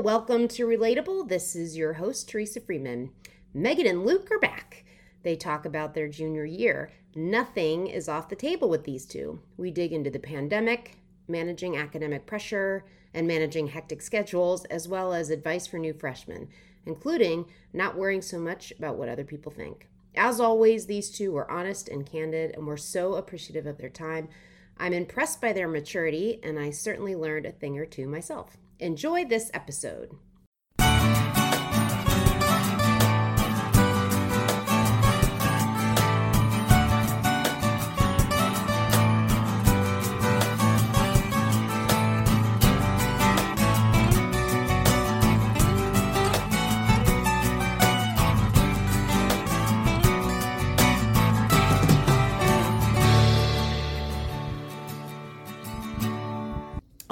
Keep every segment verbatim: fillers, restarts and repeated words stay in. welcome to Relatable. This is your host, Teresa Freeman. Megan and Luke are back. They talk about their junior year. Nothing is off the table with these two. We dig into the pandemic, managing academic pressure, and managing hectic schedules, as well as advice for new freshmen, including not worrying so much about what other people think. As always, these two were honest and candid, and we're so appreciative of their time. I'm impressed by their maturity, and I certainly learned a thing or two myself. Enjoy this episode.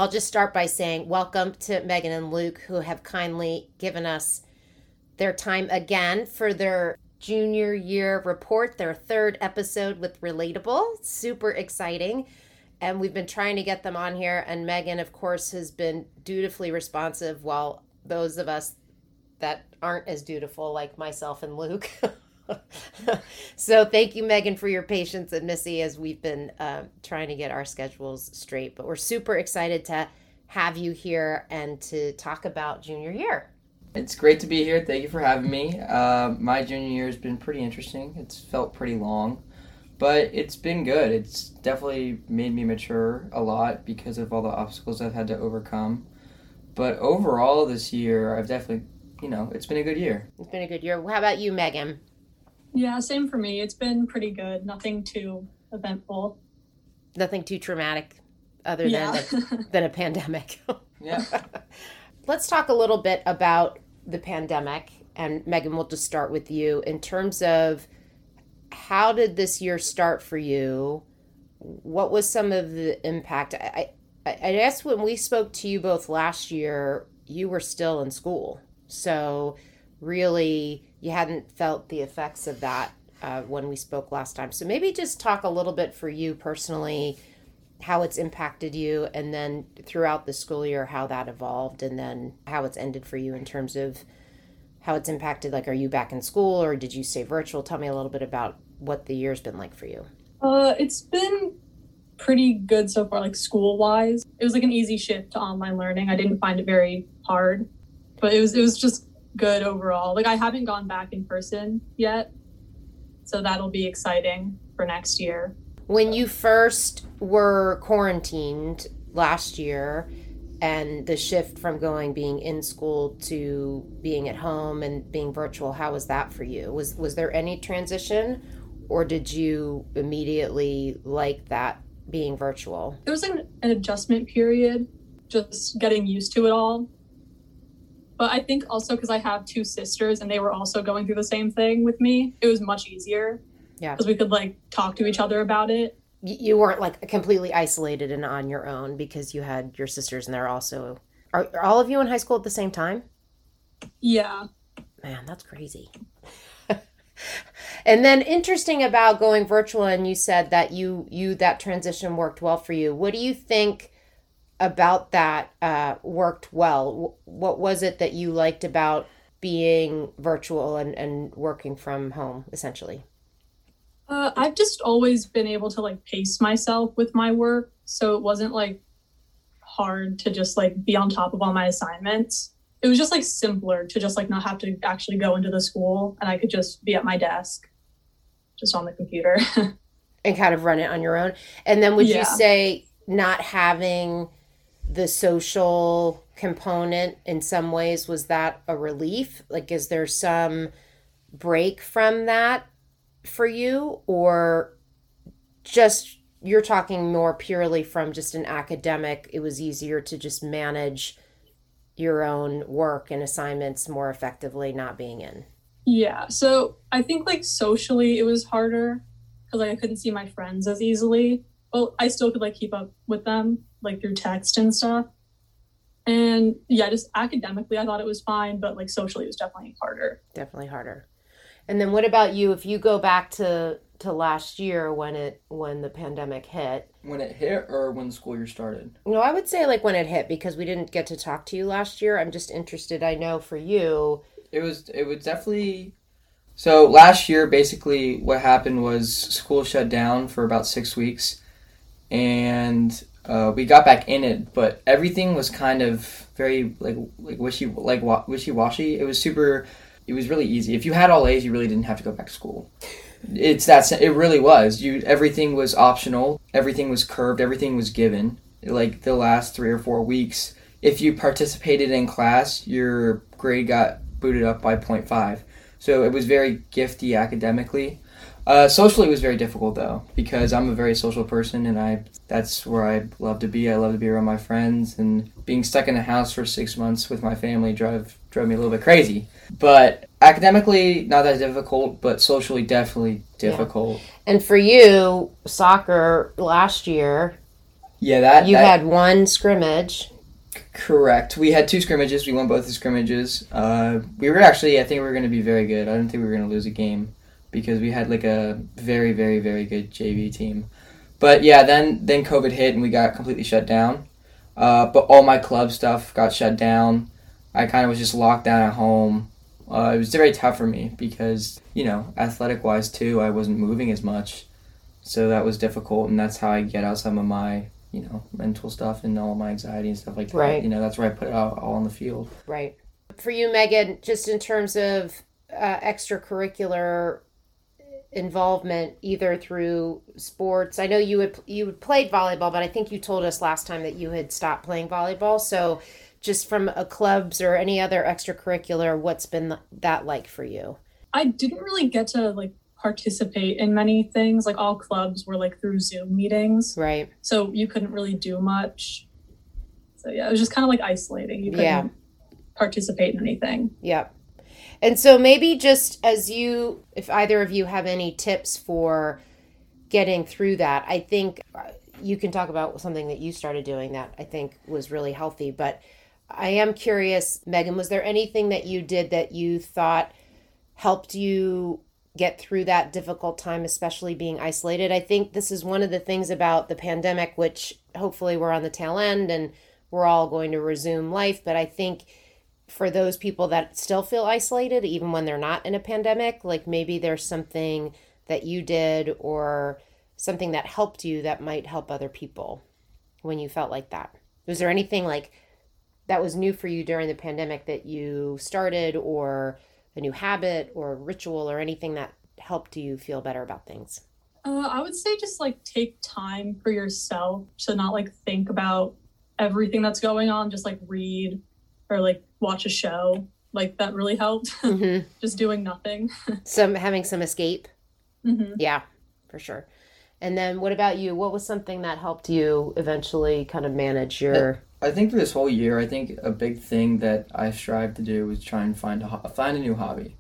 I'll just start by saying welcome to Megan and Luke, who have kindly given us their time again for their junior year report, their third episode with Relatable. Super exciting. And we've been trying to get them on here. And Megan, of course, has been dutifully responsive, while those of us that aren't as dutiful, like myself and Luke. So thank you, Megan, for your patience and Missy, as we've been uh, trying to get our schedules straight. But we're super excited to have you here and to talk about junior year. It's great to be here. Thank you for having me. Uh, my junior year has been pretty interesting. It's felt pretty long, but it's been good. It's definitely made me mature a lot because of all the obstacles I've had to overcome. But overall this year, I've definitely, you know, it's been a good year. It's been a good year. How about you, Megan? Yeah, same for me. It's been pretty good. Nothing too eventful. Nothing too traumatic other yeah. than, a, than a pandemic. Yeah. Let's talk a little bit about the pandemic. And Megan, we'll just start with you in terms of how did this year start for you? What was some of the impact? I, I, I guess when we spoke to you both last year, you were still in school. So really, you hadn't felt the effects of that uh, when we spoke last time. So maybe just talk a little bit for you personally, how it's impacted you, and then throughout the school year, how that evolved, and then how it's ended for you in terms of how it's impacted. Like, are you back in school or did you stay virtual? Tell me a little bit about what the year's been like for you. Uh, it's been pretty good so far, like school-wise. It was like an easy shift to online learning. I didn't find it very hard, but it was it was just good overall. Like, I haven't gone back in person yet, so that'll be exciting for next year. When you first were quarantined last year and the shift from going being in school to being at home and being virtual, how was that for you? Was was there any transition, or did you immediately like that being virtual? There was an, an adjustment period, just getting used to it all. But I think also because I have two sisters and they were also going through the same thing with me, it was much easier. Yeah. Because we could like talk to each other about it. You weren't like completely isolated and on your own because you had your sisters, and they're also, are, are all of you in high school at the same time? Yeah. Man, that's crazy. And then interesting about going virtual, and you said that you, you, that transition worked well for you. What do you think about that uh, worked well? What was it that you liked about being virtual and, and working from home, essentially? Uh, I've just always been able to like pace myself with my work. So it wasn't like hard to just like be on top of all my assignments. It was just like simpler to just like not have to actually go into the school, and I could just be at my desk, just on the computer. And kind of run it on your own. And then would yeah. you say not having the social component in some ways, was that a relief? Like, is there some break from that for you, or just you're talking more purely from just an academic, it was easier to just manage your own work and assignments more effectively not being in? Yeah. So I think like socially it was harder because like I couldn't see my friends as easily. Well, I still could like keep up with them like through text and stuff. And yeah, just academically, I thought it was fine, but like socially, it was definitely harder. Definitely harder. And then what about you? If you go back to, to last year when it, when the pandemic hit, when it hit or when the school year started? No, I would say like when it hit, because we didn't get to talk to you last year. I'm just interested. I know for you, it was it was definitely. So last year, basically what happened was school shut down for about six weeks and uh, we got back in it, but everything was kind of very like, like wishy, like wishy-washy. It was super, it was really easy. If you had all A's, you really didn't have to go back to school. It's that, it really was. You, everything was optional. Everything was curved. Everything was given. Like the last three or four weeks, if you participated in class, your grade got booted up by point five. So it was very gifty academically. Uh, socially, it was very difficult, though, because I'm a very social person, and I that's where I love to be. I love to be around my friends, and being stuck in a house for six months with my family drove, drove me a little bit crazy. But academically, not that difficult, but socially, definitely difficult. Yeah. And for you, soccer last year, yeah, that you that, had one scrimmage. Correct. We had two scrimmages. We won both the scrimmages. Uh, we were actually, I think we were going to be very good. I didn't think we were going to lose a game because we had like a very, very, very good J V team. But yeah, then, then COVID hit and we got completely shut down. Uh, but all my club stuff got shut down. I kind of was just locked down at home. Uh, it was very tough for me because, you know, athletic-wise too, I wasn't moving as much. So that was difficult, and that's how I get out some of my, you know, mental stuff and all my anxiety and stuff like that. Right. You know, that's where I put it out, all on the field. Right. For you, Megan, just in terms of uh, extracurricular involvement, either through sports, I know you had you had played volleyball, but I think you told us last time that you had stopped playing volleyball. So just from a clubs or any other extracurricular, what's been that like for you? I didn't really get to like participate in many things. Like all clubs were like through Zoom meetings, right? So you couldn't really do much. So yeah, it was just kind of like isolating. You couldn't yeah. participate in anything. Yep. And so maybe just as you, if either of you have any tips for getting through that, I think you can talk about something that you started doing that I think was really healthy. But I am curious, Megan, was there anything that you did that you thought helped you get through that difficult time, especially being isolated? I think this is one of the things about the pandemic, which hopefully we're on the tail end and we're all going to resume life. But I think for those people that still feel isolated, even when they're not in a pandemic, like maybe there's something that you did or something that helped you that might help other people when you felt like that. Was there anything like that was new for you during the pandemic that you started, or a new habit or ritual or anything that helped you feel better about things? Uh, I would say just like take time for yourself to not like think about everything that's going on, just like read or like watch a show. Like that really helped. Mm-hmm. Just doing nothing. Some having some escape. Mm-hmm. Yeah, for sure. And then what about you? What was something that helped you eventually kind of manage your... I think for this whole year, I think a big thing that I strive to do was try and find a ho- find a new hobby.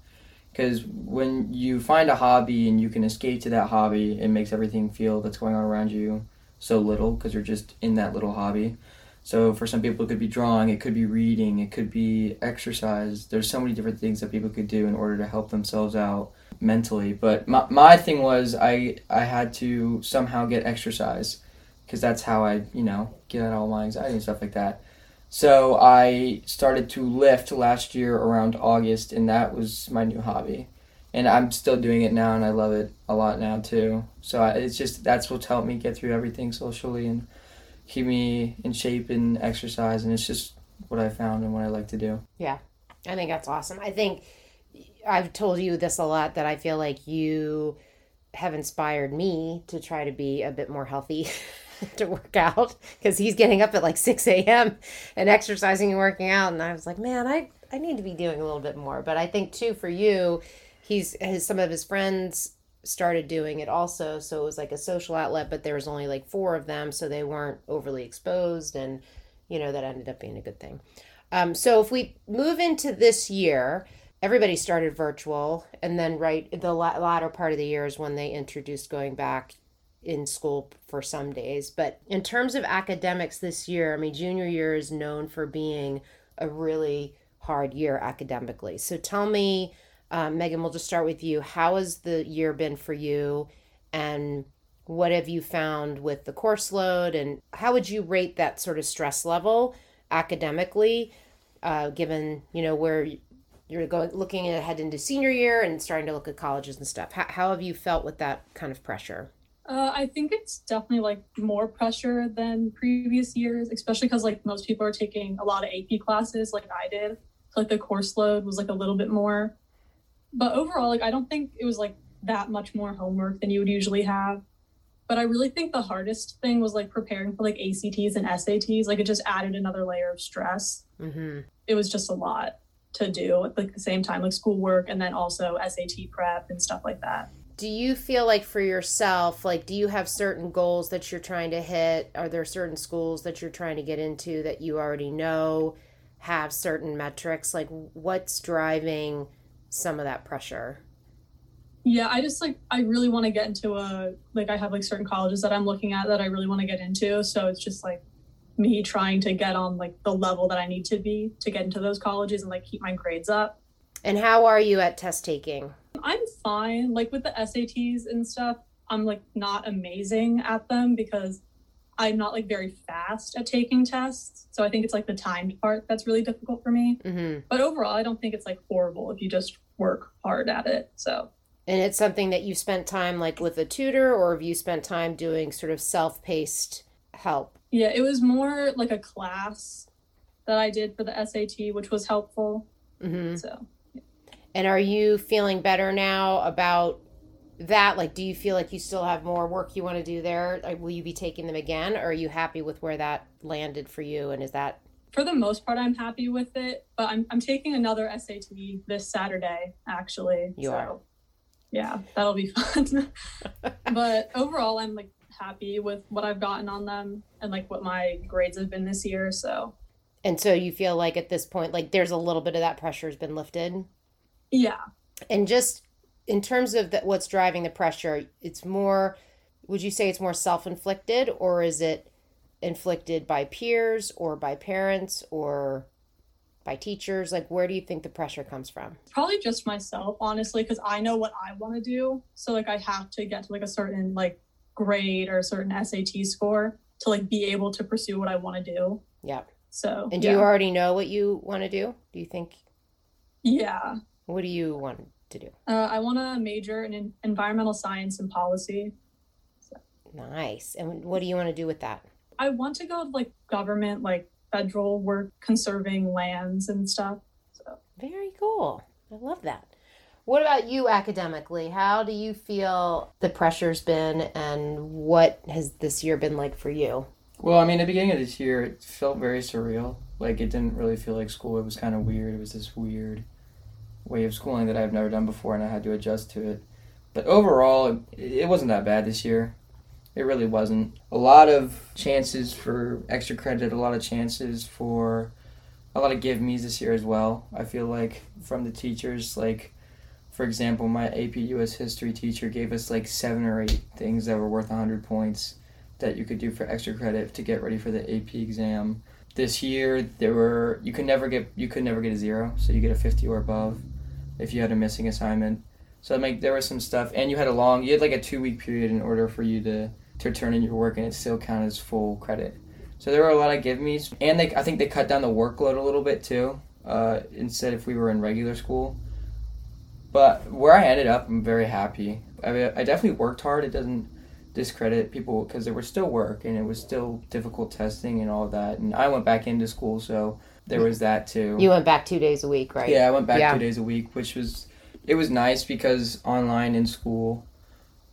Because when you find a hobby and you can escape to that hobby, it makes everything feel that's going on around you so little, because you're just in that little hobby. So for some people, it could be drawing, it could be reading, it could be exercise. There's so many different things that people could do in order to help themselves out mentally. But my my thing was I I had to somehow get exercise, because that's how I, you know, get out all my anxiety and stuff like that. So I started to lift last year around August, and that was my new hobby. And I'm still doing it now, and I love it a lot now too. So I, it's just, that's what's helped me get through everything socially and keep me in shape and exercise. And it's just what I found and what I like to do. Yeah, I think that's awesome. I think I've told you this a lot, that I feel like you have inspired me to try to be a bit more healthy to work out, because he's getting up at like six a.m. and exercising and working out. And I was like, man, I, I need to be doing a little bit more. But I think too, for you, he's his, some of his friends started doing it also. So it was like a social outlet, but there was only like four of them, so they weren't overly exposed. And, you know, that ended up being a good thing. Um, so if we move into this year, everybody started virtual. And then right the la- latter part of the year is when they introduced going back in school for some days. But in terms of academics this year, I mean, junior year is known for being a really hard year academically. So tell me, um, Megan, we'll just start with you. How has the year been for you, and What have you found with the course load, and how would you rate that sort of stress level academically, uh, given, you know, where you're going, looking ahead into senior year and starting to look at colleges and stuff? How, how have you felt with that kind of pressure? Uh, I think it's definitely like more pressure than previous years, especially because like most people are taking a lot of A P classes like I did. So, like the course load was like a little bit more. But overall, like I don't think it was like that much more homework than you would usually have. But I really think the hardest thing was like preparing for like A C Ts and S A Ts. Like it just added another layer of stress. Mm-hmm. It was just a lot to do at like the same time, like schoolwork and then also S A T prep and stuff like that. Do you feel like for yourself, like, do you have certain goals that you're trying to hit? Are there certain schools that you're trying to get into that you already know have certain metrics? Like, what's driving some of that pressure? Yeah, I just like, I really want to get into a, like, I have like certain colleges that I'm looking at that I really want to get into. So it's just like me trying to get on like the level that I need to be to get into those colleges and like keep my grades up. And how are you at test taking? I'm fine. Like with the S A Ts and stuff, I'm like not amazing at them because I'm not like very fast at taking tests. So I think it's like the timed part that's really difficult for me. Mm-hmm. But overall, I don't think it's like horrible if you just work hard at it. So. And it's something that you spent time like with a tutor, or have you spent time doing sort of self-paced help? Yeah, it was more like a class that I did for the S A T, which was helpful. Mm-hmm. So. And are you feeling better now about that? Like, do you feel like you still have more work you want to do there? Like, will you be taking them again? Or are you happy with where that landed for you? And is that... For the most part, I'm happy with it. But I'm I'm taking another S A T this Saturday, actually. You so, are. Yeah, that'll be fun. But overall, I'm, like, happy with what I've gotten on them and, like, what my grades have been this year. So. And so you feel like at this point, like, there's a little bit of that pressure has been lifted? Yeah. And just in terms of the, what's driving the pressure, it's more, would you say it's more self-inflicted, or is it inflicted by peers or by parents or by teachers? Like, where do you think the pressure comes from? Probably just myself, honestly, because I know what I want to do. So like I have to get to like a certain like grade or a certain S A T score to like be able to pursue what I want to do. Yeah. So. And do yeah. you already know what you want to do? Do you think? Yeah. What do you want to do? Uh, I want to major in environmental science and policy. So. Nice. And what do you want to do with that? I want to go with, like, government, like, federal work, conserving lands and stuff. So. Very cool. I love that. What about you academically? How do you feel the pressure's been, and what has this year been like for you? Well, I mean, the beginning of this year, it felt very surreal. Like, it didn't really feel like school. It was kind of weird. It was this weird way of schooling that I've never done before, and I had to adjust to it. But overall, it wasn't that bad this year. It really wasn't. A lot of chances for extra credit, a lot of chances for a lot of give me's this year as well. I feel like from the teachers, like, for example, my A P U S history teacher gave us like seven or eight things that were worth one hundred points that you could do for extra credit to get ready for the A P exam. This year, there were you could never get you could never get a zero, so you get a fifty or above if you had a missing assignment. So like there was some stuff, and you had a long, you had like a two week period in order for you to, to turn in your work, and it still counted as full credit. So there were a lot of give me's, and they I think they cut down the workload a little bit too, uh, instead if we were in regular school. But where I ended up, I'm very happy. I mean, I definitely worked hard. It doesn't discredit people because there was still work and it was still difficult testing and all of that. And I went back into school, so there was that too. You went back two days a week, right? Yeah, I went back yeah. two days a week, which was, it was nice because online in school,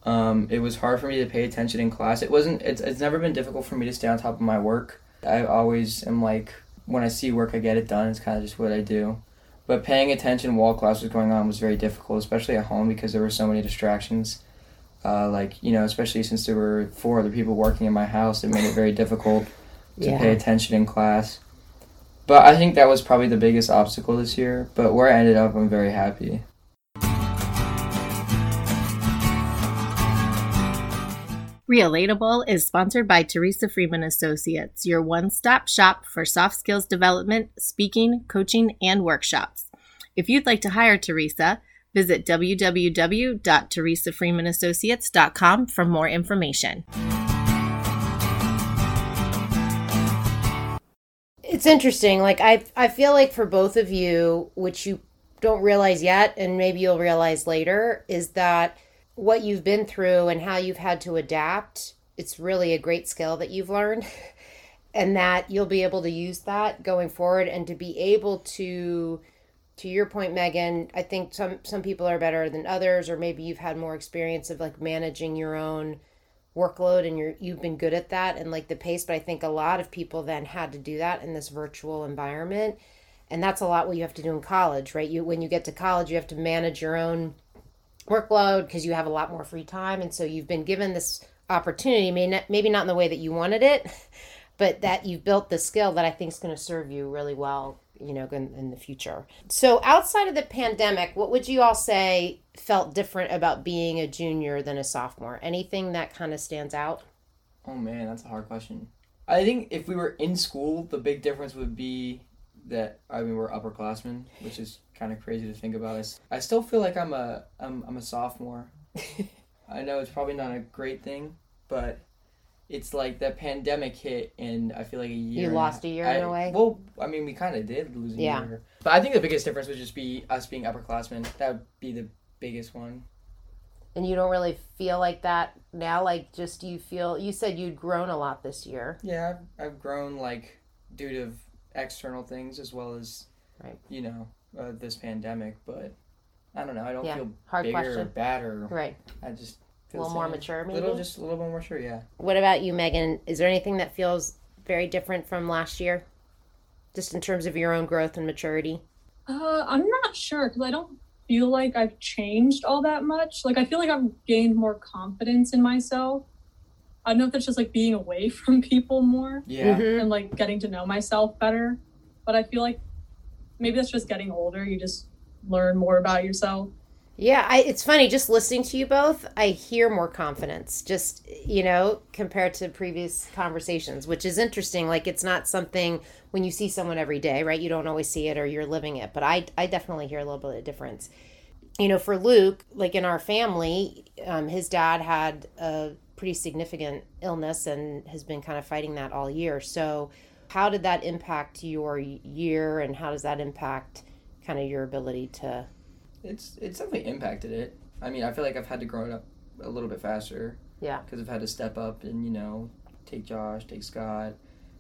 um, it was hard for me to pay attention in class. It wasn't, it's, it's never been difficult for me to stay on top of my work. I always am like, when I see work, I get it done. It's kind of just what I do. But paying attention while class was going on was very difficult, especially at home because there were so many distractions. Uh, like, you know, especially since there were four other people working in my house, it made it very difficult to yeah. pay attention in class. But I think that was probably the biggest obstacle this year. But where I ended up, I'm very happy. Relatable is sponsored by Teresa Freeman Associates, your one-stop shop for soft skills development, speaking, coaching, and workshops. If you'd like to hire Teresa, Visit w w w dot teresa freeman associates dot com for more information. It's interesting. Like, I I feel like for both of you, which you don't realize yet, and maybe you'll realize later, is that what you've been through and how you've had to adapt, it's really a great skill that you've learned, and that you'll be able to use that going forward, and to be able to, to your point, Megan, I think some, some people are better than others, or maybe you've had more experience of like managing your own workload and you're, you've been good at that and like the pace. But I think a lot of people then had to do that in this virtual environment. And that's a lot what you have to do in college, right? You, when you get to college, you have to manage your own workload because you have a lot more free time. And so you've been given this opportunity, may not, maybe not in the way that you wanted it, but that you've built the skill that I think is going to serve you really well, you know, in, in the future. So outside of the pandemic, what would you all say felt different about being a junior than a sophomore? Anything that kind of stands out? Oh man, that's a hard question. I think if we were in school, the big difference would be that, I mean, we're upperclassmen, which is kind of crazy to think about. I, I still feel like I'm a, I'm, I'm a sophomore. I know it's probably not a great thing, but it's like that pandemic hit, and I feel like a year. You lost a year I, in a way? Well, I mean, we kind of did lose a yeah. year. But I think the biggest difference would just be us being upperclassmen. That would be the biggest one. And you don't really feel like that now? Like, just you feel, you said you'd grown a lot this year. Yeah, I've, I've grown, like, due to external things as well as, right. you know, uh, this pandemic. But I don't know. I don't yeah. feel Hard bigger question. or badder. Right. I just... A little more mature, maybe? Little, just a little bit more mature, yeah. What about you, Megan? Is there anything that feels very different from last year? Just in terms of your own growth and maturity? Uh, I'm not sure, because I don't feel like I've changed all that much. Like, I feel like I've gained more confidence in myself. I don't know if that's just, like, being away from people more. Yeah. Mm-hmm. And, like, getting to know myself better. But I feel like maybe that's just getting older. You just learn more about yourself. Yeah, I, it's funny, just listening to you both, I hear more confidence, just, you know, compared to previous conversations, which is interesting. Like, it's not something when you see someone every day, right? You don't always see it or you're living it, but I, I definitely hear a little bit of difference. You know, for Luke, like in our family, um, his dad had a pretty significant illness and has been kind of fighting that all year. So how did that impact your year, and how does that impact kind of your ability to... It's it's definitely impacted it. I mean, I feel like I've had to grow it up a little bit faster. Yeah. Because I've had to step up and, you know, take Josh, take Scott,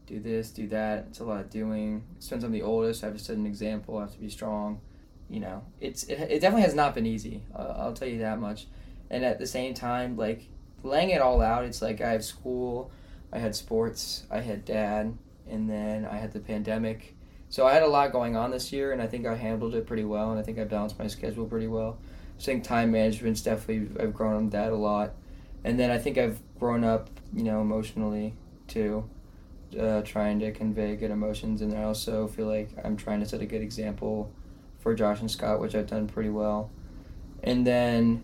do this, do that. It's a lot of doing. Since I'm the oldest, I have to set an example. I have to be strong. You know, it's it, it definitely has not been easy. Uh, I'll tell you that much. And at the same time, like, laying it all out, it's like I had school, I had sports, I had dad, and then I had the pandemic. So I had a lot going on this year, and I think I handled it pretty well, and I think I balanced my schedule pretty well. I think time management's definitely, I've grown on that a lot. And then I think I've grown up, you know, emotionally too, uh, trying to convey good emotions. And I also feel like I'm trying to set a good example for Josh and Scott, which I've done pretty well. And then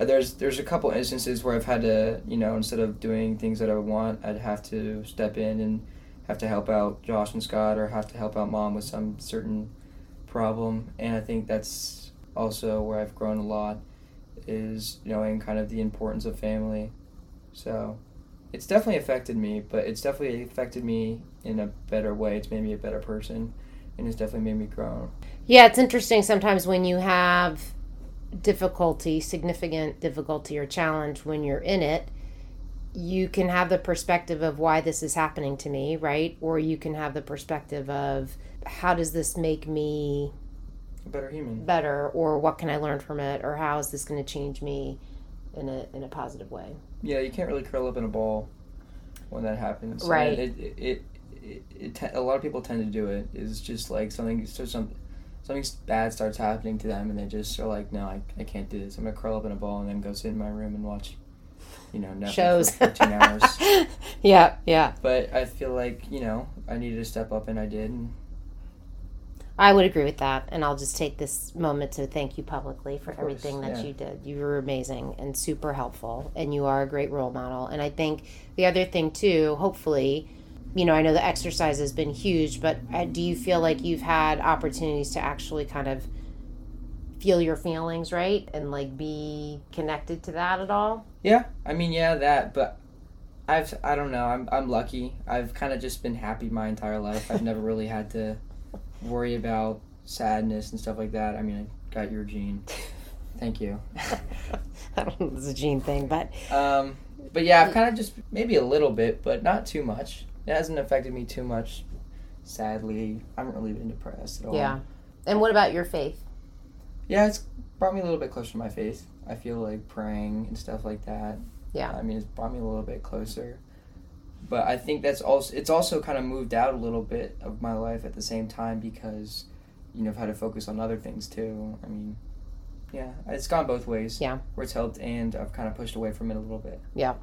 there's there's a couple instances where I've had to, you know, instead of doing things that I want, I'd have to step in and have to help out Josh and Scott, or have to help out mom with some certain problem. And I think that's also where I've grown a lot, is knowing kind of the importance of family. So it's definitely affected me, but it's definitely affected me in a better way. It's made me a better person, and it's definitely made me grow. Yeah, it's interesting sometimes when you have difficulty, significant difficulty or challenge when you're in it, you can have the perspective of why this is happening to me, right? Or you can have the perspective of how does this make me a better human, better, or what can I learn from it, or how is this going to change me in a in a positive way? Yeah, you can't really curl up in a ball when that happens, right? It it it, it, it, it a lot of people tend to do it. It's just like something so some something bad starts happening to them, and they just are like, no, I I can't do this. I'm gonna curl up in a ball and then go sit in my room and watch, you know, Netflix shows for fifteen hours. yeah, yeah. But I feel like, you know, I needed to step up, and I did. And... I would agree with that, and I'll just take this moment to thank you publicly for course, everything that yeah. you did. You were amazing and super helpful, and you are a great role model. And I think the other thing, too, hopefully, you know, I know the exercise has been huge, but do you feel like you've had opportunities to actually kind of feel your feelings, right? And like be connected to that at all? Yeah. I mean, yeah, that, but I've, I don't know. I'm, I'm lucky. I've kind of just been happy my entire life. I've never really had to worry about sadness and stuff like that. I mean, I got your gene. Thank you. I don't know if it's a gene thing, but... Um, but yeah, I've kind of just, maybe a little bit, but not too much. It hasn't affected me too much, sadly. I haven't really been depressed at all. Yeah. And what about your faith? Yeah, it's brought me a little bit closer to my faith. I feel like praying and stuff like that. Yeah. I mean, it's brought me a little bit closer. But I think that's also, it's also kind of moved out a little bit of my life at the same time because, you know, I've had to focus on other things too. I mean... Yeah, it's gone both ways. Yeah. Where it's helped and I've kind of pushed away from it a little bit. Yeah.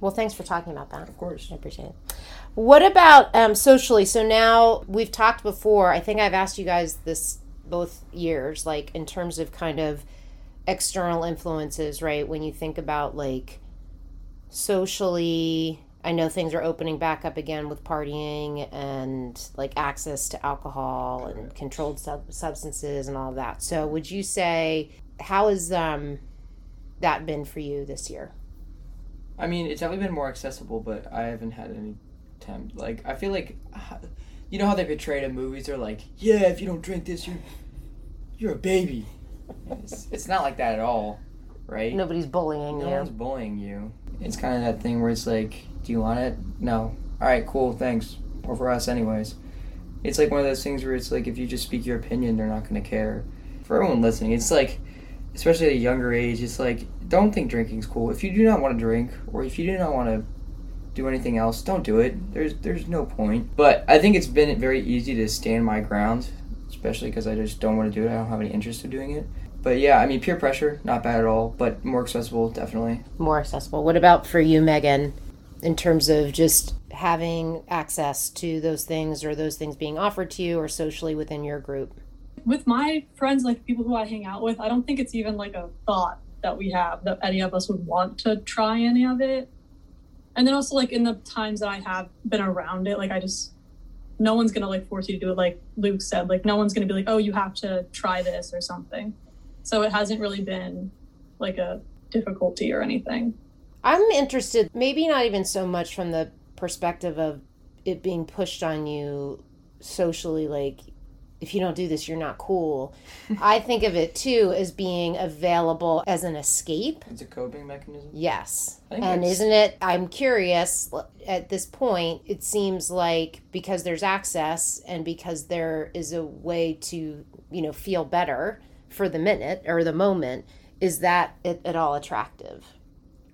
Well, thanks for talking about that. Of course. I appreciate it. What about um, socially? So now we've talked before. I think I've asked you guys this both years, like in terms of kind of external influences, right? When you think about like socially, I know things are opening back up again with partying and like access to alcohol and controlled sub- substances and all that. So would you say, how has um, that been for you this year? I mean, it's definitely been more accessible, but I haven't had any attempt. Like, I feel like, you know how they portray it in movies? They're like, yeah, if you don't drink this, you're, you're a baby. It's, it's not like that at all, right? Nobody's bullying you. No one's bullying you. It's kind of that thing where it's like, do you want it? No. All right, cool, thanks. Or for us anyways. It's like one of those things where it's like if you just speak your opinion, they're not going to care. For everyone listening, it's like, especially at a younger age, it's like, don't think drinking's cool. If you do not want to drink or if you do not want to do anything else, don't do it. There's there's no point. But I think it's been very easy to stand my ground, especially because I just don't want to do it. I don't have any interest in doing it. But yeah, I mean, peer pressure, not bad at all, but more accessible, definitely. More accessible. What about for you, Megan, in terms of just having access to those things or those things being offered to you or socially within your group? With my friends, like people who I hang out with, I don't think it's even like a thought that we have that any of us would want to try any of it. And then also like in the times that I have been around it, like I just... no one's going to like force you to do it like Luke said. Like no one's going to be like, oh, you have to try this or something. So it hasn't really been like a difficulty or anything. I'm interested, maybe not even so much from the perspective of it being pushed on you socially, like if you don't do this, you're not cool. I think of it too as being available as an escape. It's a coping mechanism? Yes. And it's... isn't it, I'm curious, at this point, it seems like because there's access and because there is a way to, you know, feel better for the minute or the moment, is that it, at all attractive?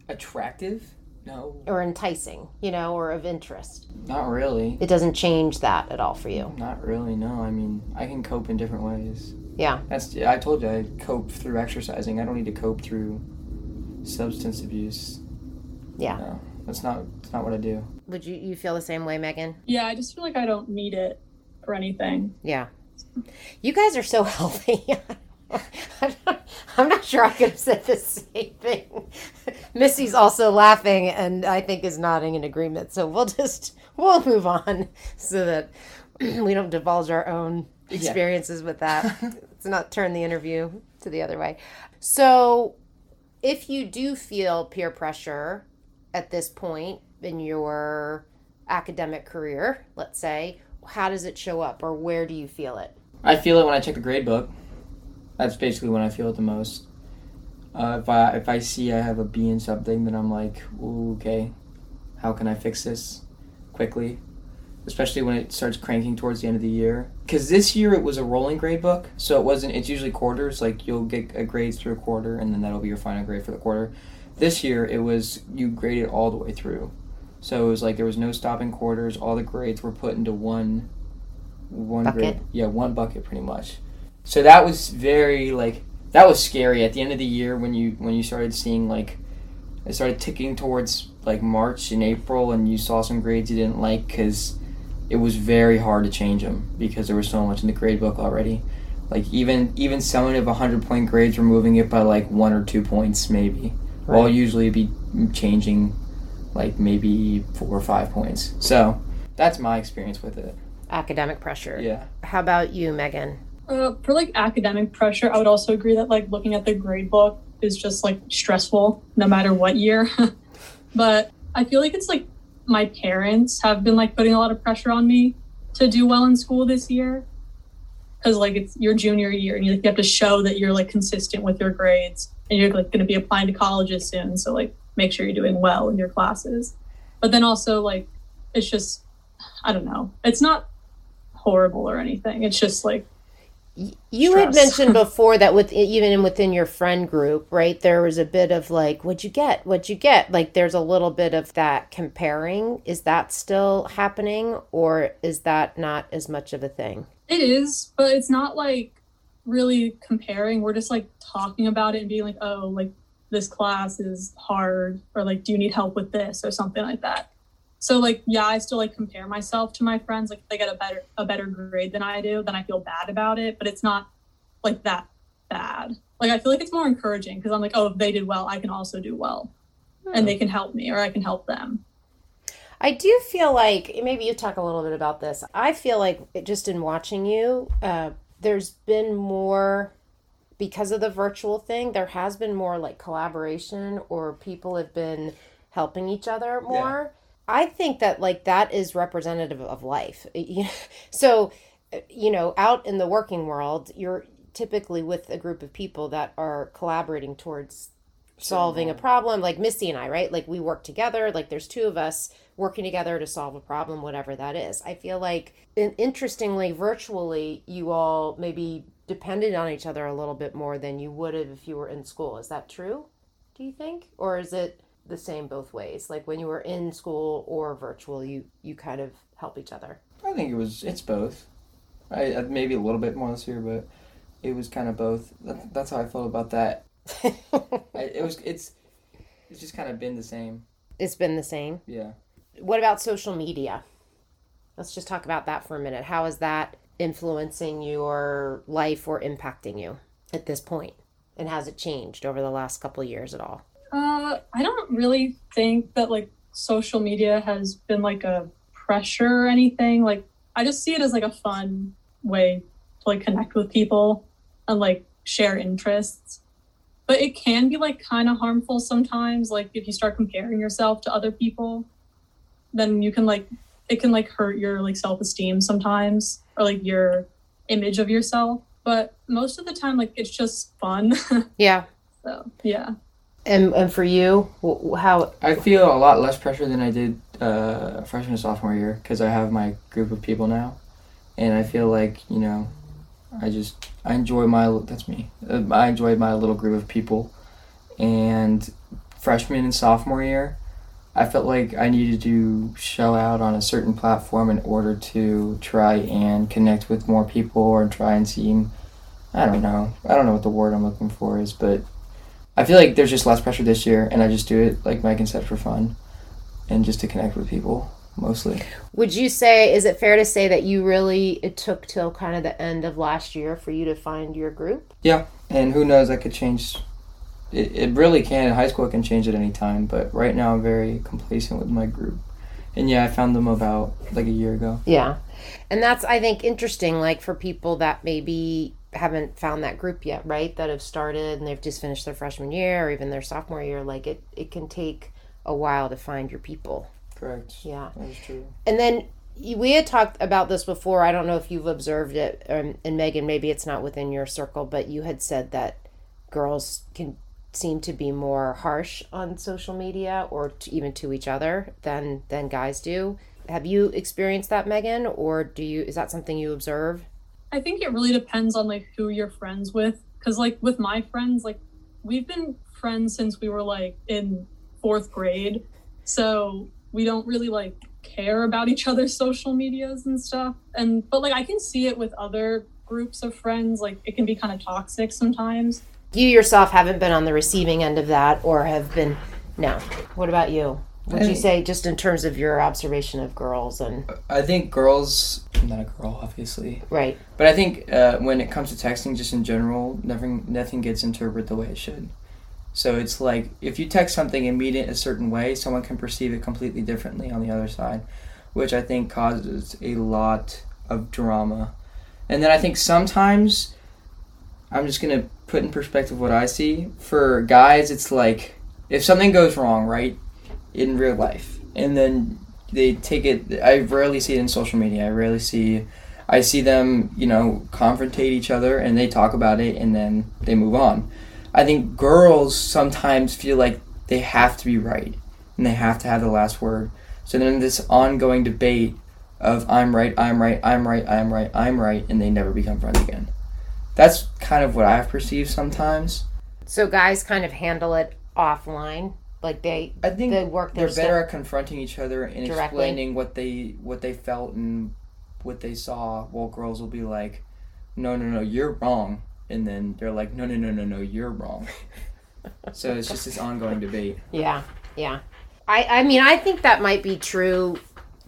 Attractive? No. Or enticing, you know, or of interest? Not really. It doesn't change that at all for you? Not really, no. I mean, I can cope in different ways. Yeah. That's. I told you, I cope through exercising. I don't need to cope through substance abuse. Yeah. No, that's not, that's not what I do. Would you, you feel the same way, Megan? Yeah, I just feel like I don't need it or anything. Yeah. You guys are so healthy. I'm not, I'm not sure I could have said the same thing. Missy's also laughing and I think is nodding in agreement. So we'll just, we'll move on so that we don't divulge our own experiences yeah. with that. Let's not turn the interview to the other way. So if you do feel peer pressure at this point in your academic career, let's say, how does it show up or where do you feel it? I feel it when I check the grade book. That's basically when I feel it the most. Uh, if I if I see I have a B in something, then I'm like, ooh, okay, how can I fix this quickly? Especially when it starts cranking towards the end of the year. Because this year it was a rolling grade book, so it wasn't. It's usually quarters, like you'll get a grade through a quarter, and then that'll be your final grade for the quarter. This year it was, you graded all the way through. So it was like there was no stopping quarters, all the grades were put into one, one bucket. grade. Yeah, one bucket pretty much. So that was very, like, that was scary at the end of the year when you when you started seeing, like, it started ticking towards, like, March and April and you saw some grades you didn't like because it was very hard to change them because there was so much in the grade book already. Like, even, even summative one hundred point grades were moving it by, like, one or two points maybe. Right. Well, usually it'd be changing, like, maybe four or five points. So that's my experience with it. Academic pressure. Yeah. How about you, Megan? Uh, for like academic pressure, I would also agree that like looking at the grade book is just like stressful no matter what year. But I feel like it's like my parents have been like putting a lot of pressure on me to do well in school this year. Because like it's your junior year and you, like, you have to show that you're like consistent with your grades and you're like going to be applying to colleges soon. So like make sure you're doing well in your classes. But then also like it's just, I don't know, it's not horrible or anything. It's just like you stress. Had mentioned before that with even within your friend group, right, there was a bit of like, what'd you get? What'd you get? Like there's a little bit of that comparing. Is that still happening or is that not as much of a thing? It is, but it's not like really comparing. We're just like talking about it and being like, oh, like this class is hard or like, do you need help with this or something like that? So like, yeah, I still like compare myself to my friends. Like if they get a better a better grade than I do, then I feel bad about it, but it's not like that bad. Like I feel like it's more encouraging because I'm like, oh, if they did well, I can also do well hmm. and they can help me or I can help them. I do feel like, maybe you talk a little bit about this. I feel like it, just in watching you, uh, there's been more, because of the virtual thing, there has been more like collaboration or people have been helping each other more. Yeah. I think that like that is representative of life. So, you know, out in the working world, you're typically with a group of people that are collaborating towards solving a problem. Like Missy and I, right? Like we work together, like there's two of us working together to solve a problem, whatever that is. I feel like, and interestingly, virtually, you all maybe depended on each other a little bit more than you would have if you were in school. Is that true, do you think? Or is it the same both ways, like when you were in school or virtual, you you kind of help each other? I think it was it's both. I, I maybe a little bit more this year, but it was kind of both. That, that's how I felt about that. I, it was it's it's just kind of been the same. It's been the same. Yeah. What about social media? Let's just talk about that for a minute. How is that influencing your life or impacting you at this point? And has it changed over the last couple of years at all? Uh, I don't really think that like social media has been like a pressure or anything. Like I just see it as like a fun way to like connect with people and like share interests. But it can be like kind of harmful sometimes. Like if you start comparing yourself to other people, then you can like, it can like hurt your like self-esteem sometimes or like your image of yourself. But most of the time, like it's just fun. Yeah. So, yeah. And and for you, how? I feel a lot less pressure than I did uh, freshman and sophomore year because I have my group of people now, and I feel like, you know, I just I enjoy my that's me I enjoy my little group of people, and freshman and sophomore year, I felt like I needed to shell out on a certain platform in order to try and connect with more people or try and seem, I don't know I don't know what the word I'm looking for is, but I feel like there's just less pressure this year, and I just do it like Mike and Seth for fun and just to connect with people mostly. Would you say, is it fair to say that you really, it took till kind of the end of last year for you to find your group? Yeah, and who knows, that could change. It, it really can. High school can change at any time, but right now I'm very complacent with my group. And yeah, I found them about like a year ago. Yeah, and that's, I think, interesting, like for people that maybe haven't found that group yet, right, that have started and they've just finished their freshman year or even their sophomore year, like it it can take a while to find your people. Correct. Yeah, that is true. And then we had talked about this before, I don't know if you've observed it, um, and Megan, maybe it's not within your circle, but you had said that girls can seem to be more harsh on social media or to, even to each other than than guys do. Have you experienced that, Megan, or do you is that something you observe? I think it really depends on like who you're friends with, because like with my friends, like we've been friends since we were like in fourth grade, so we don't really like care about each other's social medias and stuff. And but like I can see it with other groups of friends, like it can be kind of toxic sometimes. You yourself haven't been on the receiving end of that or have been? No. What about you? Would you say, just in terms of your observation of girls? And I think girls, I'm not a girl, obviously. Right. But I think uh, when it comes to texting, just in general, nothing, nothing gets interpreted the way it should. So it's like, if you text something and mean it a certain way, someone can perceive it completely differently on the other side, which I think causes a lot of drama. And then I think sometimes, I'm just going to put in perspective what I see. For guys, it's like, if something goes wrong, right, in real life, and then they take it, I rarely see it in social media. I rarely see, I see them, you know, confrontate each other, and they talk about it, and then they move on. I think girls sometimes feel like they have to be right, and they have to have the last word. So then this ongoing debate of I'm right, I'm right, I'm right, I'm right, I'm right, and they never become friends again. That's kind of what I've perceived sometimes. So guys kind of handle it offline, like they I think they work they're better at confronting each other and directly. Explaining what they what they felt and what they saw. Well, girls will be like, "No, no, no, you're wrong," and then they're like, "No, no, no, no, no, you're wrong." So it's just this ongoing debate. Yeah, yeah. I I mean I think that might be true.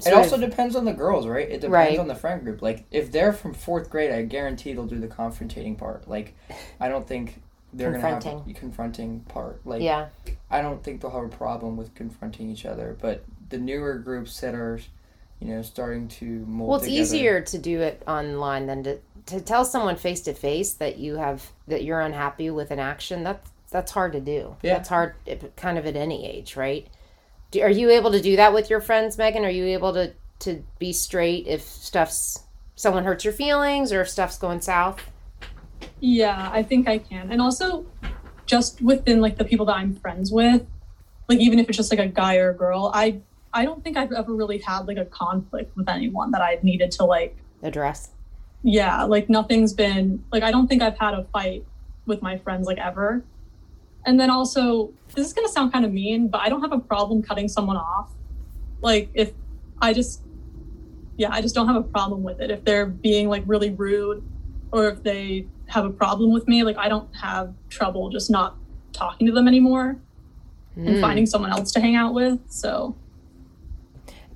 It also of, depends on the girls, right? It depends right. on the friend group. Like, if they're from fourth grade, I guarantee they'll do the confrontating part. Like, I don't think they're going to have the confronting part. Like, yeah. I don't think they'll have a problem with confronting each other. But the newer groups that are, you know, starting to mold Well, it's together, easier to do it online than to, to tell someone face-to-face that you have, that you're unhappy with an action. That's, that's hard to do. Yeah. That's hard kind of at any age, right? Do, are you able to do that with your friends, Megan? Are you able to, to be straight if stuff's someone hurts your feelings or if stuff's going south? Yeah, I think I can. And also just within like the people that I'm friends with, like even if it's just like a guy or a girl, I I don't think I've ever really had like a conflict with anyone that I've needed to like address. Yeah, like nothing's been like I don't think I've had a fight with my friends like ever. And then also, this is going to sound kind of mean, but I don't have a problem cutting someone off. Like if I just, yeah, I just don't have a problem with it. If they're being like really rude or if they have a problem with me, like I don't have trouble just not talking to them anymore mm. and finding someone else to hang out with. So.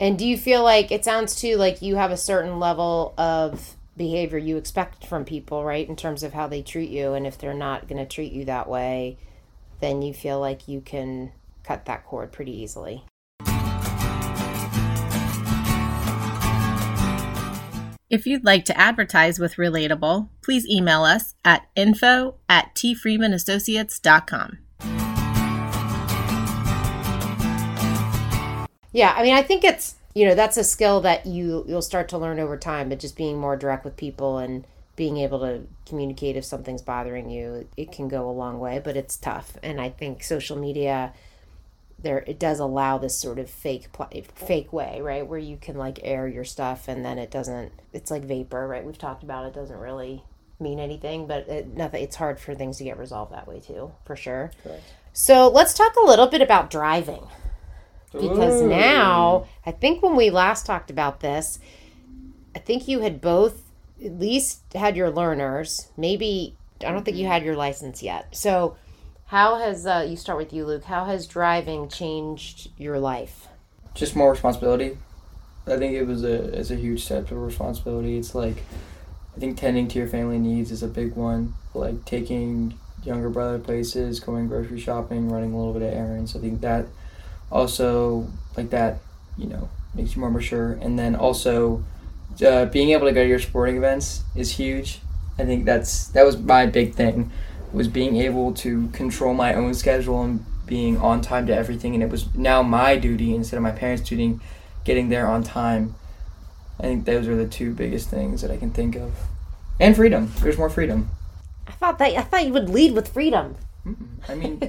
And do you feel like it sounds too like you have a certain level of behavior you expect from people, right? In terms of how they treat you. And if they're not going to treat you that way, then you feel like you can cut that cord pretty easily. If you'd like to advertise with Relatable, please email us at info at tfreemanassociates.com. Yeah, I mean, I think it's, you know, that's a skill that you, you'll start to learn over time, but just being more direct with people and being able to communicate if something's bothering you, it can go a long way, but it's tough. And I think social media, there it does allow this sort of fake play, fake way, right, where you can like air your stuff and then it doesn't, it's like vapor, right? We've talked about it doesn't really mean anything, but it, nothing. It's hard for things to get resolved that way too, for sure. Correct. So let's talk a little bit about driving. Because Ooh. Now, I think when we last talked about this, I think you had both at least had your learners, maybe, I don't think you had your license yet. So how has, uh, you start with you, Luke, how has driving changed your life? Just more responsibility. I think it was a, it's a huge step to responsibility. It's like, I think tending to your family needs is a big one. Like taking younger brother places, going grocery shopping, running a little bit of errands. I think that also, like that, you know, makes you more mature. And then also, Uh, being able to go to your sporting events is huge. I think that's that was my big thing, was being able to control my own schedule and being on time to everything. And it was now my duty instead of my parents' duty, getting there on time. I think those are the two biggest things that I can think of. And freedom. There's more freedom. I thought that I thought you would lead with freedom. Mm-mm. I mean,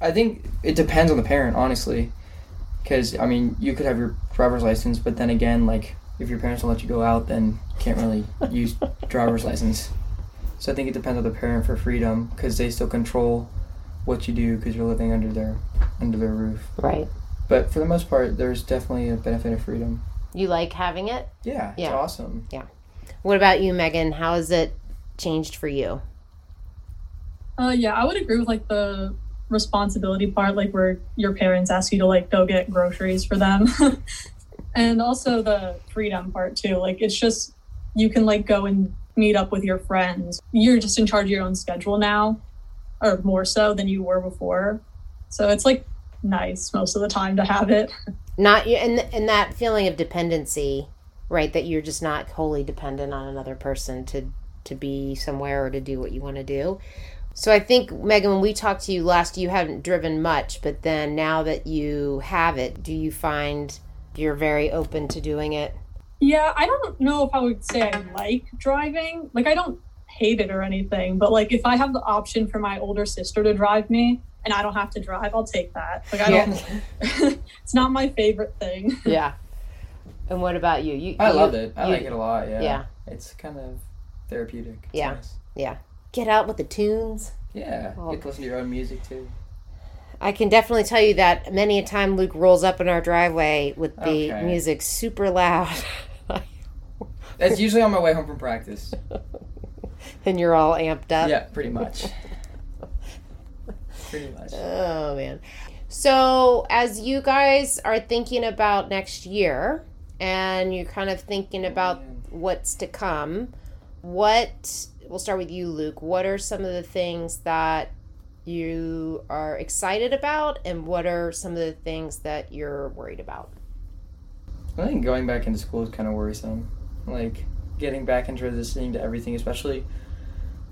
I think it depends on the parent, honestly. Because, I mean, you could have your driver's license, but then again, like, if your parents don't let you go out, then you can't really use driver's license. So I think it depends on the parent for freedom, because they still control what you do because you're living under their under their roof. Right. But for the most part, there's definitely a benefit of freedom. You like having it? Yeah. It's yeah. awesome. Yeah. What about you, Megan? How has it changed for you? Uh, yeah, I would agree with, like, the responsibility part, like where your parents ask you to like go get groceries for them. And also the freedom part too. Like it's just, you can like go and meet up with your friends. You're just in charge of your own schedule now, or more so than you were before. So it's like nice most of the time to have it. Not and and that feeling of dependency right? That you're just not wholly dependent on another person to to be somewhere or to do what you want to do. So I think, Megan, when we talked to you last, you hadn't driven much, but then now that you have it, do you find you're very open to doing it? Yeah, I don't know if I would say I like driving. Like, I don't hate it or anything, but like if I have the option for my older sister to drive me and I don't have to drive, I'll take that. Like, I don't, yeah. It's not my favorite thing. Yeah. And what about you? you I you, love it. I you, like it a lot. Yeah. Yeah. It's kind of therapeutic. It's yeah. Nice. Yeah. Get out with the tunes. Yeah. Oh. Get to listen to your own music too. I can definitely tell you that many a time Luke rolls up in our driveway with the okay. music super loud. That's usually on my way home from practice. And you're all amped up? Yeah, pretty much. Pretty much. Oh, man. So as you guys are thinking about next year and you're kind of thinking about what's to come, what, we'll start with you, Luke, what are some of the things that you are excited about and what are some of the things that you're worried about? I think going back into school is kind of worrisome. Like, getting back and transitioning to everything, especially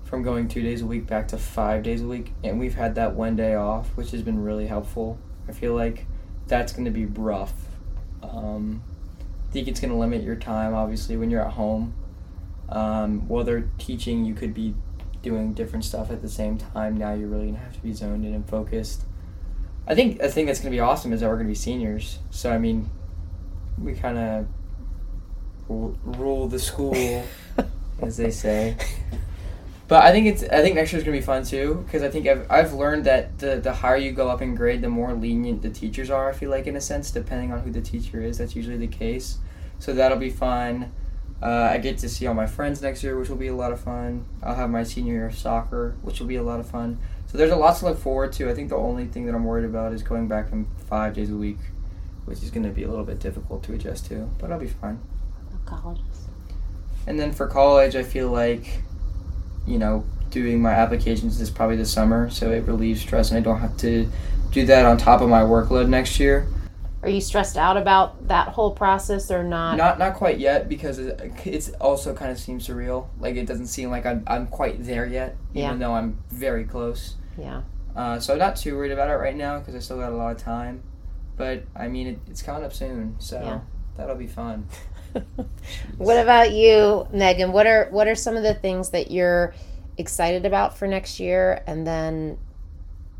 from going two days a week back to five days a week, and we've had that one day off, which has been really helpful. I feel like that's going to be rough. Um, I think it's going to limit your time, obviously, when you're at home. Um, while they're teaching, you could be doing different stuff at the same time. Now you're really going to have to be zoned in and focused. I think a thing that's going to be awesome is that we're going to be seniors. So, I mean, we kind of rule the school, as they say. But I think it's I think next year's gonna be fun too, because I think I've I've learned that the the higher you go up in grade, the more lenient the teachers are. I feel like, in a sense, depending on who the teacher is, that's usually the case. So that'll be fun. Uh, I get to see all my friends next year, which will be a lot of fun. I'll have my senior year of soccer, which will be a lot of fun. So there's a lot to look forward to. I think the only thing that I'm worried about is going back in five days a week, which is gonna be a little bit difficult to adjust to, but I'll be fine. Colleges. And then for college, I feel like, you know, doing my applications is probably this summer, so it relieves stress and I don't have to do that on top of my workload next year. Are you stressed out about that whole process or not? Not not quite yet, because it's also kind of seems surreal. Like, it doesn't seem like I'm, I'm quite there yet, even yeah. though I'm very close. Yeah. Uh, so I'm not too worried about it right now because I still got a lot of time. But, I mean, it, it's coming up soon, so yeah. that'll be fun. What about you, Megan? What are what are some of the things that you're excited about for next year? And then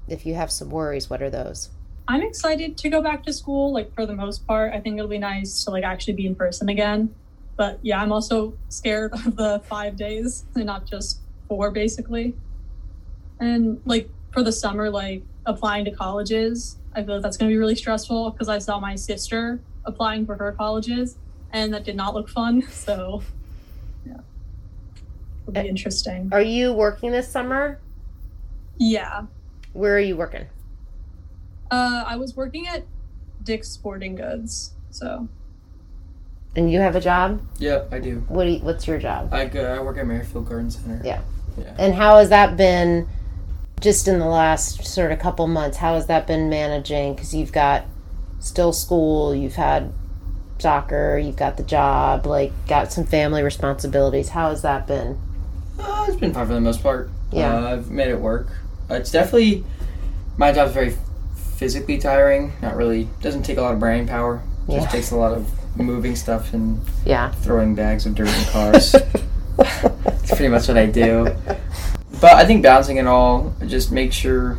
if you have some worries, what are those? I'm excited to go back to school, like, for the most part. I think it'll be nice to, like, actually be in person again. But yeah, I'm also scared of the five days and not just four, basically. And like for the summer, like applying to colleges, I feel like that's going to be really stressful because I saw my sister applying for her colleges. And that did not look fun, so yeah, it'll be interesting. Are you working this summer? Yeah. Where are you working? Uh, I was working at Dick's Sporting Goods, so. And you have a job? Yeah, I do. What do you, what's your job? I go, I work at Maryfield Garden Center. Yeah. Yeah. And how has that been, just in the last sort of couple months, how has that been managing? Because you've got still school, you've had soccer, you've got the job, like, got some family responsibilities. How has that been? Uh, it's been fine for the most part. Yeah. Uh, I've made it work. Uh, it's definitely, my job's very physically tiring. Not really, doesn't take a lot of brain power. It yeah. just takes a lot of moving stuff and yeah. throwing bags of dirt in cars. That's pretty much what I do. But I think balancing it all, just make sure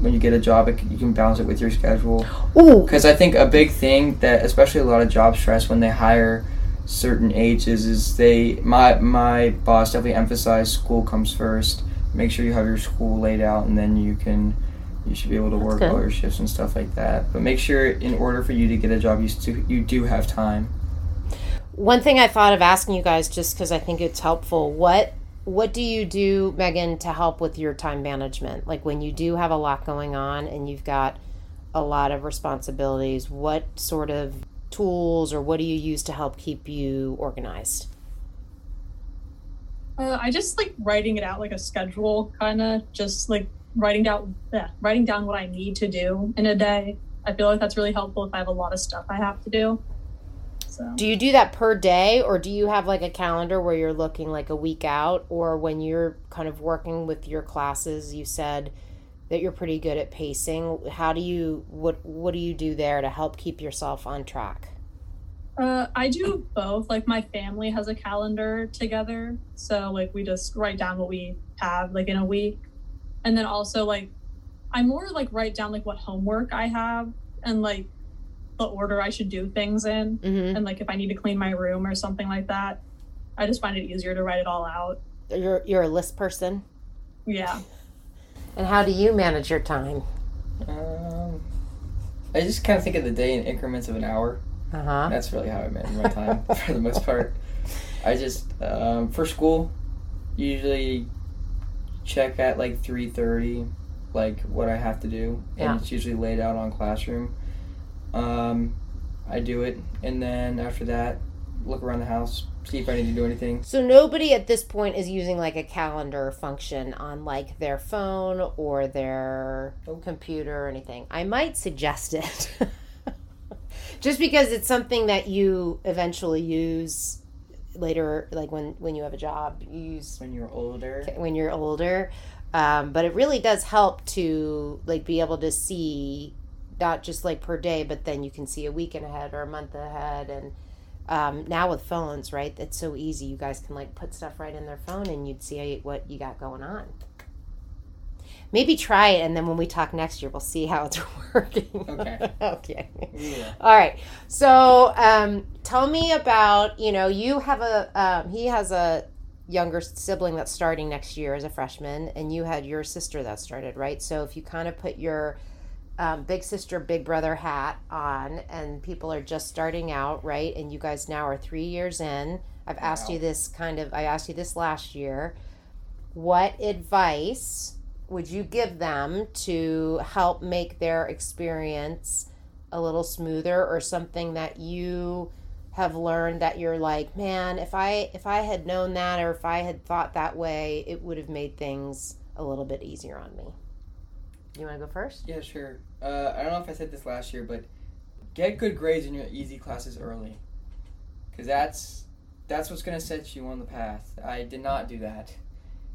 when you get a job, it, you can balance it with your schedule. Because I think a big thing that, especially a lot of job stress when they hire certain ages, is they, my my boss definitely emphasized school comes first. Make sure you have your school laid out, and then you can, you should be able to That's work good. all your shifts and stuff like that. But make sure, in order for you to get a job, you stu- you do have time. One thing I thought of asking you guys, just because I think it's helpful, what What do you do, Megan, to help with your time management? Like, when you do have a lot going on and you've got a lot of responsibilities, what sort of tools or what do you use to help keep you organized? Uh, I just like writing it out, like a schedule, kind of just like writing down, yeah, writing down what I need to do in a day. I feel like that's really helpful if I have a lot of stuff I have to do. So. Do you do that per day, or do you have like a calendar where you're looking like a week out, or when you're kind of working with your classes, you said that you're pretty good at pacing. How do you, what, what do you do there to help keep yourself on track? Uh, I do both. Like my family has a calendar together. So like we just write down what we have like in a week. And then also like, I more like write down like what homework I have and like the order I should do things in. Mm-hmm. And like if I need to clean my room or something like that, I just find it easier to write it all out. You're, you're a list person? Yeah. And how do you manage your time? Um, I just kind of think of the day in increments of an hour. Uh-huh. That's really how I manage my time for the most part. I just, um, for school, usually check at like three thirty, like what I have to do. And yeah. It's usually laid out on Classroom. Um, I do it. And then after that, look around the house, see if I need to do anything. So nobody at this point is using like a calendar function on like their phone or their oh. computer or anything. I might suggest it. Just because it's something that you eventually use later, like when, when you have a job, you use... When you're older. When you're older. Um, but it really does help to, like, be able to see, not just, like, per day, but then you can see a weekend ahead or a month ahead. And um, now with phones, right, it's so easy. You guys can, like, put stuff right in their phone and you'd see what you got going on. Maybe try it, and then when we talk next year, we'll see how it's working. Okay. Okay. Yeah. All right. So um, tell me about, you know, you have a, um, he has a younger sibling that's starting next year as a freshman, and you had your sister that started, right? So if you kind of put your um, big sister, big brother hat on, and people are just starting out, right? And you guys now are three years in. I've wow. asked you this kind of, I asked you this last year. What advice would you give them to help make their experience a little smoother, or something that you have learned that you're like, man, if I if I had known that, or if I had thought that way, it would have made things a little bit easier on me? You want to go first? Yeah, sure. Uh, I don't know if I said this last year, but get good grades in your easy classes early, because that's, that's what's going to set you on the path. I did not do that.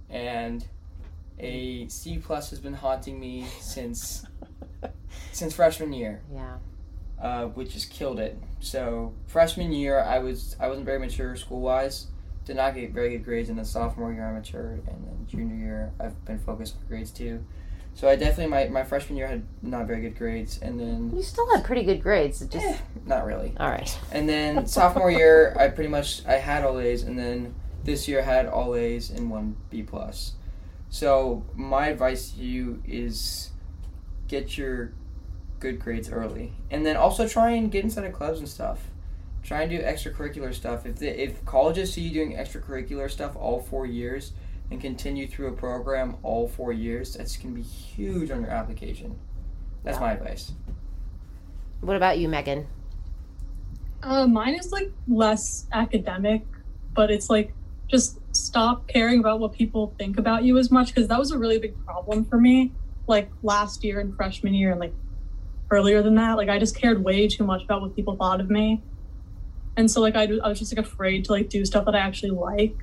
And... a C plus has been haunting me since since freshman year. Yeah. Uh, which has killed it. So freshman year, I was I wasn't very mature school wise. Did not get very good grades. And then sophomore year, I matured, and then junior year, I've been focused on grades too. So I definitely my, my freshman year had not very good grades, and then you still had pretty good grades. It just eh, not really. All right. And then sophomore year, I pretty much I had all A's, and then this year I had all A's and one B plus. So my advice to you is get your good grades early, and then also try and get inside of clubs and stuff. Try and do extracurricular stuff. If the, if colleges see you doing extracurricular stuff all four years and continue through a program all four years, that's going to be huge on your application. That's my advice. What about you, Megan? Uh, mine is like less academic, but it's like just stop caring about what people think about you as much, because that was a really big problem for me like last year and freshman year and like earlier than that. Like I just cared way too much about what people thought of me, and so like I, I was just like afraid to like do stuff that I actually like.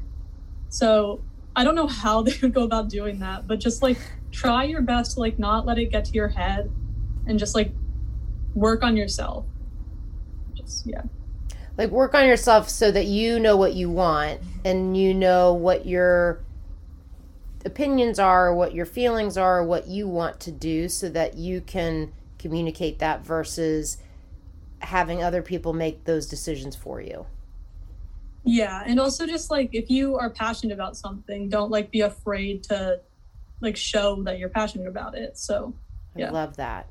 So I don't know how they would go about doing that, but just like try your best to like not let it get to your head and just like work on yourself. Just yeah Like, work on yourself so that you know what you want and you know what your opinions are, what your feelings are, what you want to do, so that you can communicate that versus having other people make those decisions for you. Yeah, and also just, like, if you are passionate about something, don't, like, be afraid to, like, show that you're passionate about it. So, yeah. I love that.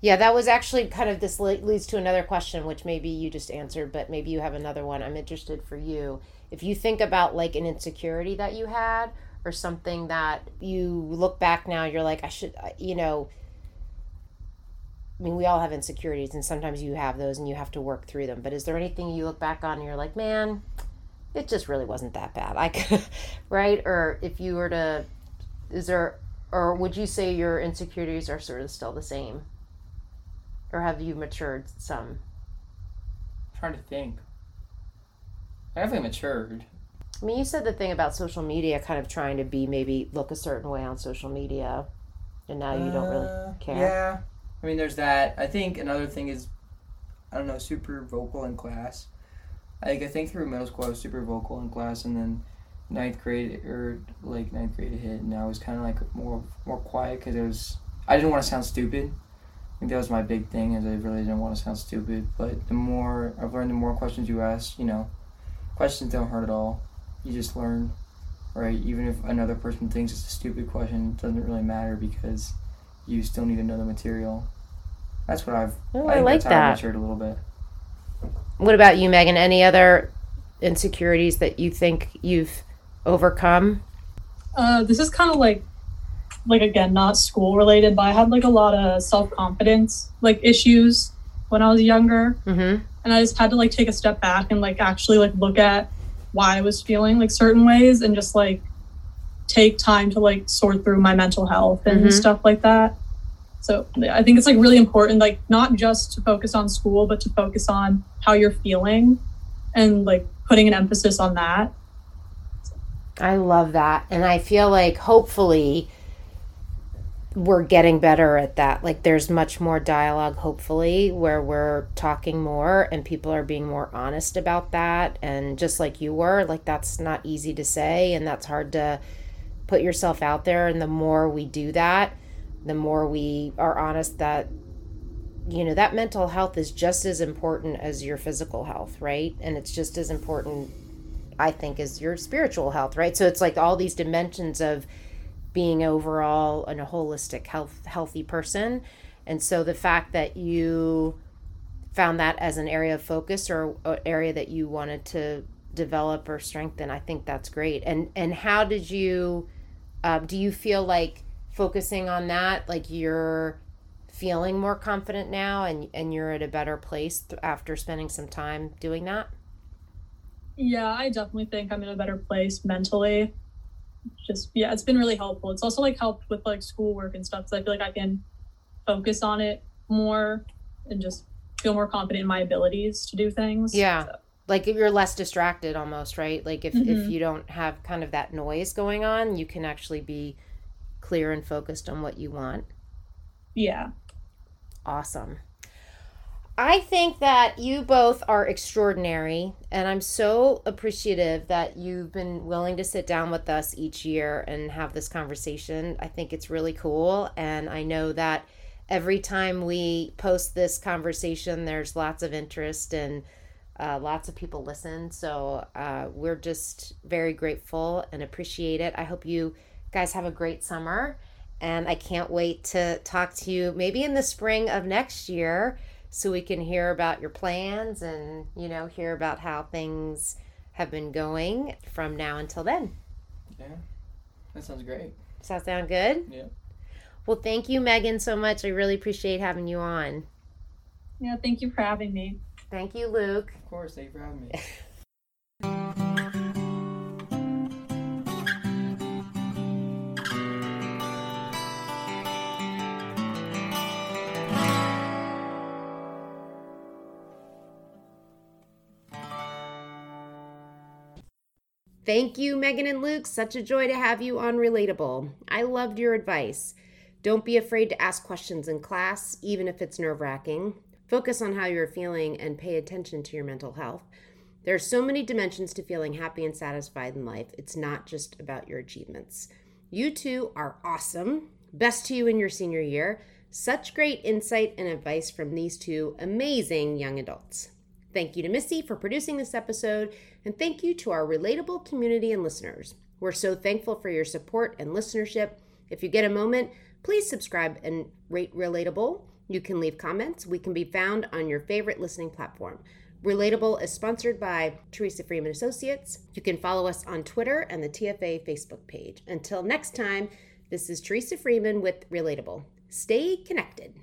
Yeah, that was actually kind of, this leads to another question, which maybe you just answered, but maybe you have another one. I'm interested for you. If you think about like an insecurity that you had or something that you look back now, you're like, I should, you know, I mean, we all have insecurities, and sometimes you have those and you have to work through them. But is there anything you look back on and you're like, man, it just really wasn't that bad. I could, right? Or if you were to, is there, or would you say your insecurities are sort of still the same? Or have you matured some? I'm trying to think. I definitely matured. I mean, you said the thing about social media, kind of trying to be maybe look a certain way on social media, and now uh, you don't really care. Yeah. I mean, there's that. I think another thing is, I don't know, super vocal in class. Like, I think through middle school I was super vocal in class, and then ninth grade, or like ninth grade hit, and I was kind of like more more quiet because it was, I didn't want to sound stupid. I think that was my big thing, is I really didn't want to sound stupid. But the more I've learned, the more questions you ask, you know, questions don't hurt at all. You just learn, right? Even if another person thinks it's a stupid question, it doesn't really matter because you still need to know the material. That's what I've... Oh, I, I like that. I matured a little bit. What about you, Megan? Any other insecurities that you think you've overcome? Uh, this is kind of like, like again, not school related, but I had like a lot of self-confidence like issues when I was younger. Mm-hmm. And I just had to like take a step back and like actually like look at why I was feeling like certain ways and just like take time to like sort through my mental health and mm-hmm. stuff like that. So I think it's like really important, like not just to focus on school, but to focus on how you're feeling and like putting an emphasis on that. I love that. And I feel like hopefully we're getting better at that. Like there's much more dialogue, hopefully, where we're talking more and people are being more honest about that. And just like you were, like that's not easy to say, and that's hard to put yourself out there. And the more we do that, the more we are honest that, you know, that mental health is just as important as your physical health, right? And it's just as important, I think, as your spiritual health, right? So it's like all these dimensions of being overall and a holistic health, healthy person. And so the fact that you found that as an area of focus or an area that you wanted to develop or strengthen, I think that's great. And and how did you, uh, do you feel like focusing on that, like you're feeling more confident now and, and you're at a better place th- after spending some time doing that? Yeah, I definitely think I'm in a better place mentally. Just, yeah, it's been really helpful. It's also like helped with like schoolwork and stuff. So I feel like I can focus on it more and just feel more confident in my abilities to do things. Yeah. So. Like if you're less distracted almost, right? Like if, mm-hmm. if you don't have kind of that noise going on, you can actually be clear and focused on what you want. Yeah. Awesome. I think that you both are extraordinary, and I'm so appreciative that you've been willing to sit down with us each year and have this conversation. I think it's really cool, and I know that every time we post this conversation, there's lots of interest and uh, lots of people listen, so uh, we're just very grateful and appreciate it. I hope you guys have a great summer, and I can't wait to talk to you maybe in the spring of next year, so we can hear about your plans and, you know, hear about how things have been going from now until then. Yeah, that sounds great. Does that sound good? Yeah. Well, thank you, Megan, so much. I really appreciate having you on. Yeah, thank you for having me. Thank you, Luke. Of course, thank you for having me. Thank you, Megan and Luke. Such a joy to have you on Relatable. I loved your advice. Don't be afraid to ask questions in class, even if it's nerve-wracking. Focus on how you're feeling and pay attention to your mental health. There are so many dimensions to feeling happy and satisfied in life. It's not just about your achievements. You two are awesome. Best to you in your senior year. Such great insight and advice from these two amazing young adults. Thank you to Missy for producing this episode, and thank you to our Relatable community and listeners. We're so thankful for your support and listenership. If you get a moment, please subscribe and rate Relatable. You can leave comments. We can be found on your favorite listening platform. Relatable is sponsored by Teresa Freeman Associates. You can follow us on Twitter and the T F A Facebook page. Until next time, this is Teresa Freeman with Relatable. Stay connected.